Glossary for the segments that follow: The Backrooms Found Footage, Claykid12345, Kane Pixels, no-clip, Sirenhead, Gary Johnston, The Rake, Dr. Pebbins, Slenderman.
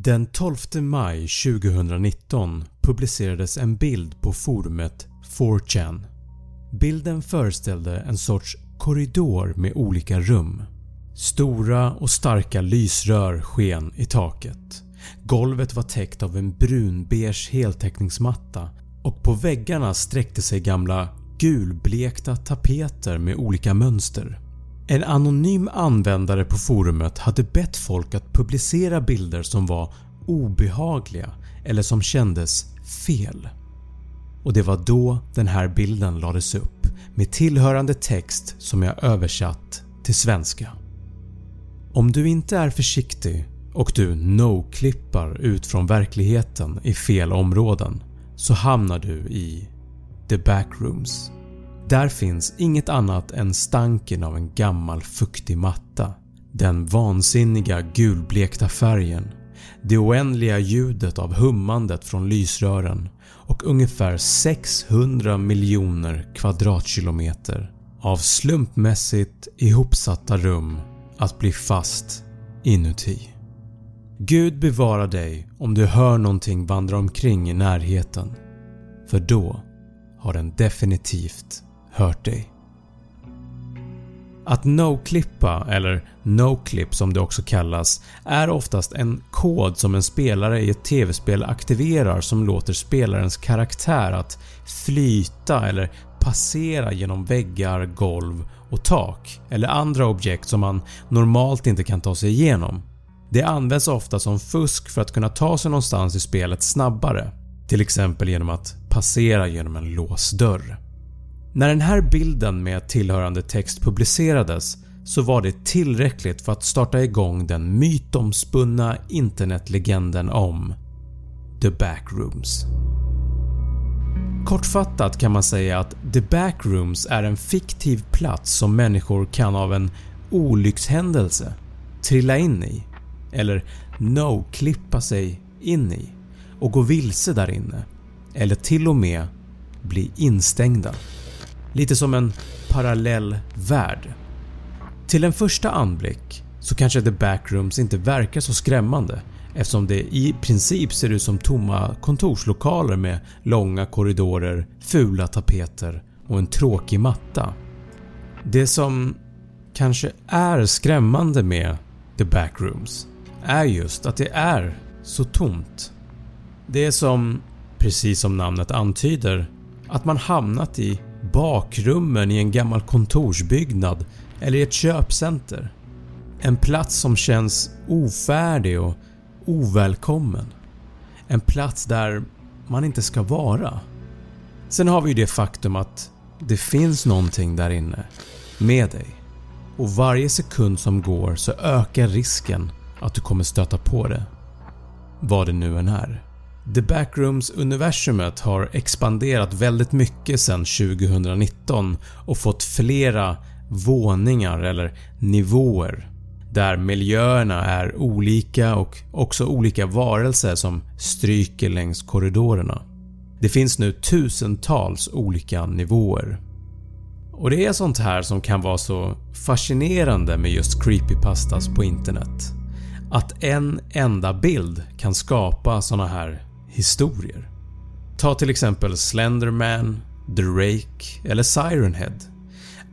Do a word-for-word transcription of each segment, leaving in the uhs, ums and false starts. Den tolfte maj tjugonitton publicerades en bild på forumet four chan. Bilden föreställde en sorts korridor med olika rum. Stora och starka lysrör sken i taket. Golvet var täckt av en brunbeige heltäckningsmatta och på väggarna sträckte sig gamla gulblekta tapeter med olika mönster. En anonym användare på forumet hade bett folk att publicera bilder som var obehagliga eller som kändes fel. Och det var då den här bilden lades upp med tillhörande text som jag översatt till svenska. Om du inte är försiktig och du no-klippar ut från verkligheten i fel områden så hamnar du i The Backrooms. Där finns inget annat än stanken av en gammal fuktig matta, den vansinniga gulblekta färgen, det oändliga ljudet av hummandet från lysrören och ungefär sexhundra miljoner kvadratkilometer av slumpmässigt ihopsatta rum att bli fast inuti. Gud bevara dig om du hör någonting vandra omkring i närheten, för då har den definitivt hört dig. Att no-klippa, eller no-clip som det också kallas, är oftast en kod som en spelare i ett tv-spel aktiverar som låter spelarens karaktär att flyta eller passera genom väggar, golv och tak eller andra objekt som man normalt inte kan ta sig igenom. Det används ofta som fusk för att kunna ta sig någonstans i spelet snabbare, till exempel genom att passera genom en låst dörr. När den här bilden med tillhörande text publicerades så var det tillräckligt för att starta igång den mytomspunna internetlegenden om The Backrooms. Kortfattat kan man säga att The Backrooms är en fiktiv plats som människor kan av en olyckshändelse trilla in i, eller no-klippa sig in i och gå vilse där inne, eller till och med bli instängda. Lite som en parallell värld. Till en första anblick så kanske The Backrooms inte verkar så skrämmande, eftersom det i princip ser ut som tomma kontorslokaler med långa korridorer, fula tapeter och en tråkig matta. Det som kanske är skrämmande med The Backrooms är just att det är så tomt. Det är som, precis som namnet antyder, att man hamnat i bakrummen i en gammal kontorsbyggnad eller i ett köpcenter. En plats som känns ofärdig och ovälkommen. En plats där man inte ska vara. Sen har vi ju det faktum att det finns någonting där inne med dig. Och varje sekund som går så ökar risken att du kommer stöta på det. Vad det nu än är. The Backrooms-universumet har expanderat väldigt mycket sedan tjugonitton och fått flera våningar eller nivåer där miljöerna är olika och också olika varelser som stryker längs korridorerna. Det finns nu tusentals olika nivåer. Och det är sånt här som kan vara så fascinerande med just creepypastas på internet. Att en enda bild kan skapa såna här historier. Ta till exempel Slenderman, The Rake eller Sirenhead.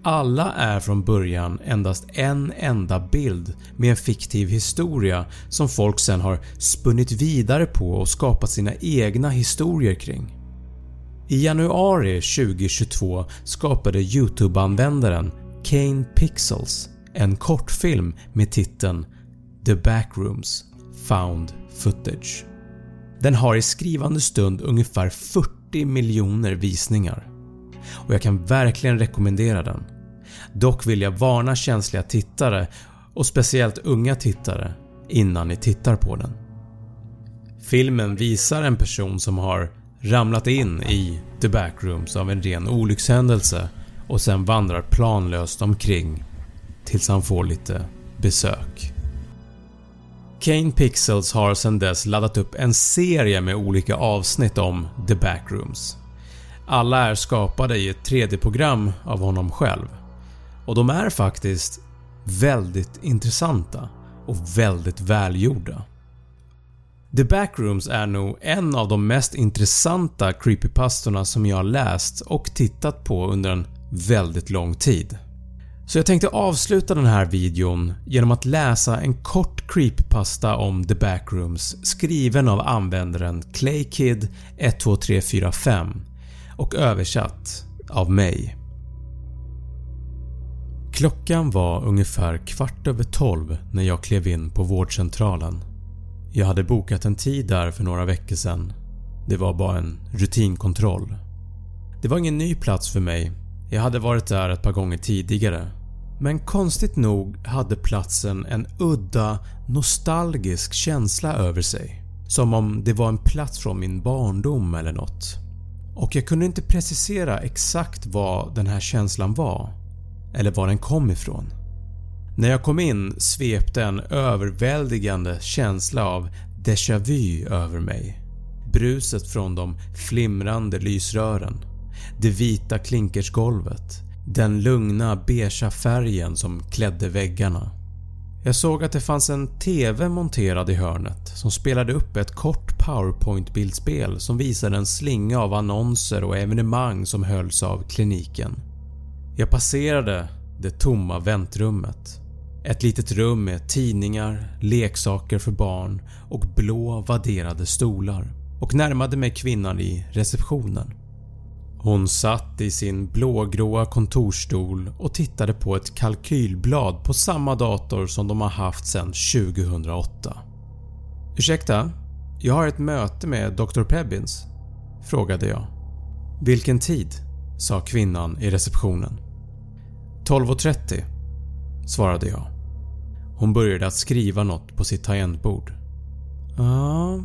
Alla är från början endast en enda bild med en fiktiv historia som folk sen har spunnit vidare på och skapat sina egna historier kring. I januari tjugohundratjugotvå skapade YouTube-användaren Kane Pixels en kortfilm med titeln The Backrooms Found Footage. Den har i skrivande stund ungefär fyrtio miljoner visningar och jag kan verkligen rekommendera den. Dock vill jag varna känsliga tittare och speciellt unga tittare innan ni tittar på den. Filmen visar en person som har ramlat in i The Backrooms av en ren olyckshändelse och sen vandrar planlöst omkring tills han får lite besök. Kane Pixels har sedan dess laddat upp en serie med olika avsnitt om The Backrooms. Alla är skapade i ett tre D-program av honom själv. Och de är faktiskt väldigt intressanta och väldigt välgjorda. The Backrooms är nog en av de mest intressanta creepypastorna som jag har läst och tittat på under en väldigt lång tid. Så jag tänkte avsluta den här videon genom att läsa en kort creepypasta om The Backrooms skriven av användaren Claykid ett två tre fyra fem och översatt av mig. Klockan var ungefär kvart över tolv när jag klev in på vårdcentralen. Jag hade bokat en tid där för några veckor sedan. Det var bara en rutinkontroll. Det var ingen ny plats för mig. Jag hade varit där ett par gånger tidigare. Men konstigt nog hade platsen en udda, nostalgisk känsla över sig. Som om det var en plats från min barndom eller något. Och jag kunde inte precisera exakt vad den här känslan var. Eller var den kom ifrån. När jag kom in svepte en överväldigande känsla av déjà vu över mig. Bruset från de flimrande lysrören, det vita klinkersgolvet, den lugna beige färgen som klädde väggarna. Jag såg att det fanns en T V monterad i hörnet som spelade upp ett kort PowerPoint-bildspel som visade en slinga av annonser och evenemang som hölls av kliniken. Jag passerade det tomma väntrummet. Ett litet rum med tidningar, leksaker för barn och blå vadderade stolar och närmade mig kvinnan i receptionen. Hon satt i sin blågråa kontorsstol och tittade på ett kalkylblad på samma dator som de har haft sedan tjugohundraåtta. Ursäkta, jag har ett möte med doktor Pebbins, frågade jag. Vilken tid, sa kvinnan i receptionen. tolv och trettio, svarade jag. Hon började att skriva något på sitt tangentbord. Ah,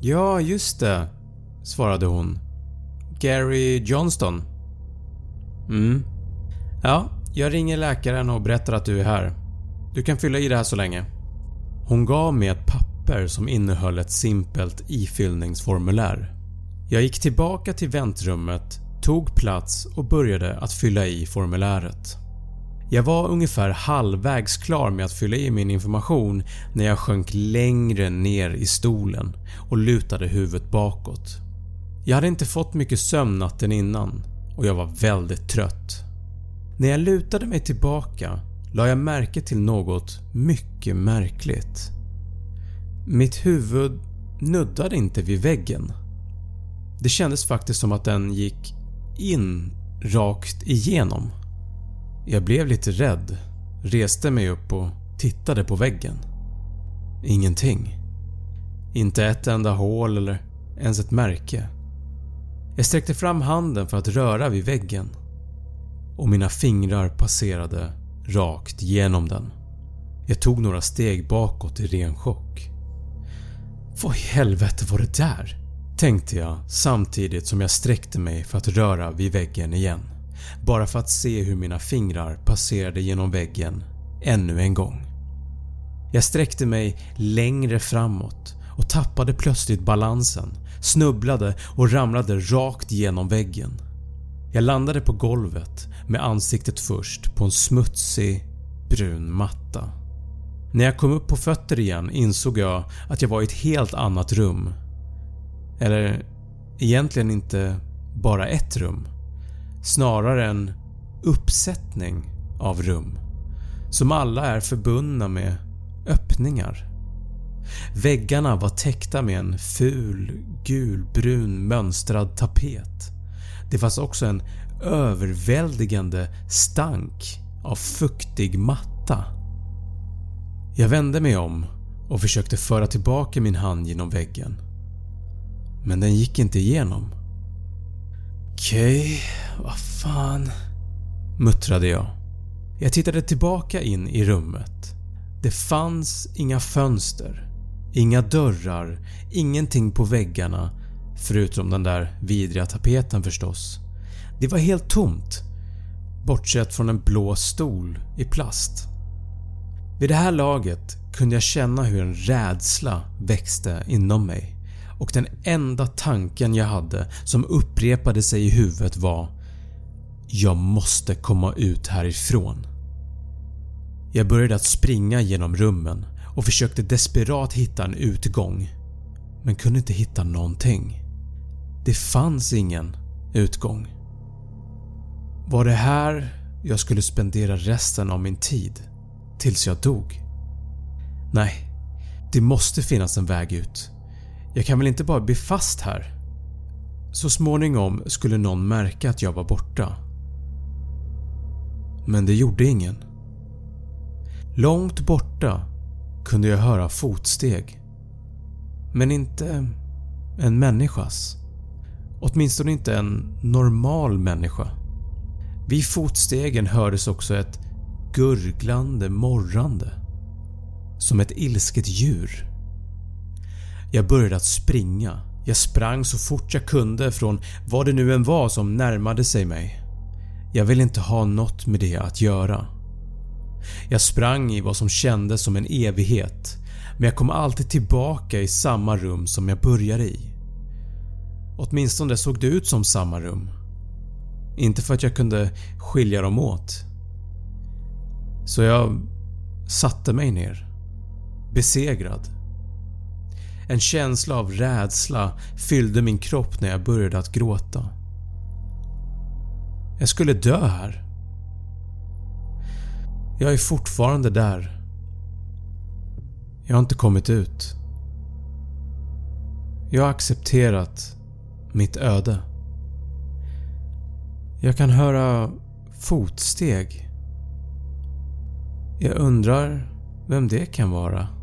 ja just det, svarade hon. Gary Johnston. Mm. Ja, jag ringer läkaren och berättar att du är här. Du kan fylla i det här så länge. Hon gav mig ett papper som innehöll ett simpelt ifyllningsformulär. Jag gick tillbaka till väntrummet, tog plats och började att fylla i formuläret. Jag var ungefär halvvägs klar med att fylla i min information när jag sjönk längre ner i stolen och lutade huvudet bakåt. Jag hade inte fått mycket sömn natten innan och jag var väldigt trött. När jag lutade mig tillbaka la jag märke till något mycket märkligt. Mitt huvud nuddade inte vid väggen. Det kändes faktiskt som att den gick in rakt igenom. Jag blev lite rädd, reste mig upp och tittade på väggen. Ingenting. Inte ett enda hål eller ens ett märke. Jag sträckte fram handen för att röra vid väggen och mina fingrar passerade rakt genom den. Jag tog några steg bakåt i ren chock. Vad i helvete var det där? Tänkte jag samtidigt som jag sträckte mig för att röra vid väggen igen. Bara för att se hur mina fingrar passerade genom väggen ännu en gång. Jag sträckte mig längre framåt och tappade plötsligt balansen, snubblade och ramlade rakt genom väggen. Jag landade på golvet med ansiktet först på en smutsig brun matta. När jag kom upp på fötter igen insåg jag att jag var i ett helt annat rum. Eller egentligen inte bara ett rum, snarare en uppsättning av rum som alla är förbundna med öppningar. Väggarna var täckta med en ful, gulbrun mönstrad tapet. Det fanns också en överväldigande stank av fuktig matta. Jag vände mig om och försökte föra tillbaka min hand genom väggen. Men den gick inte igenom. Okej, vad fan, muttrade jag. Jag tittade tillbaka in i rummet. Det fanns inga fönster, inga dörrar, ingenting på väggarna, förutom den där vidriga tapeten förstås. Det var helt tomt, bortsett från en blå stol i plast. Vid det här laget kunde jag känna hur en rädsla växte inom mig. Och den enda tanken jag hade som upprepade sig i huvudet var: jag måste komma ut härifrån. Jag började att springa genom rummen och försökte desperat hitta en utgång. men kunde inte hitta någonting. Det fanns ingen utgång. Var det här jag skulle spendera resten av min tid tills jag dog? Nej, det måste finnas en väg ut. Jag kan väl inte bara bli fast här? Så småningom skulle någon märka att jag var borta. Men det gjorde ingen. Långt borta kunde jag höra fotsteg. Men inte en människas. Åtminstone inte en normal människa. Vid fotstegen hördes också ett gurglande morrande. Som ett ilsket djur. Jag började att springa. Jag sprang så fort jag kunde från vad det nu än var som närmade sig mig. Jag ville inte ha något med det att göra. Jag sprang i vad som kändes som en evighet, men jag kom alltid tillbaka i samma rum som jag började i. Åtminstone såg det ut som samma rum. Inte för att jag kunde skilja dem åt. Så jag satte mig ner, besegrad. En känsla av rädsla fyllde min kropp när jag började att gråta. Jag skulle dö här. Jag är fortfarande där. Jag har inte kommit ut. Jag har accepterat mitt öde. Jag kan höra fotsteg. Jag undrar vem det kan vara.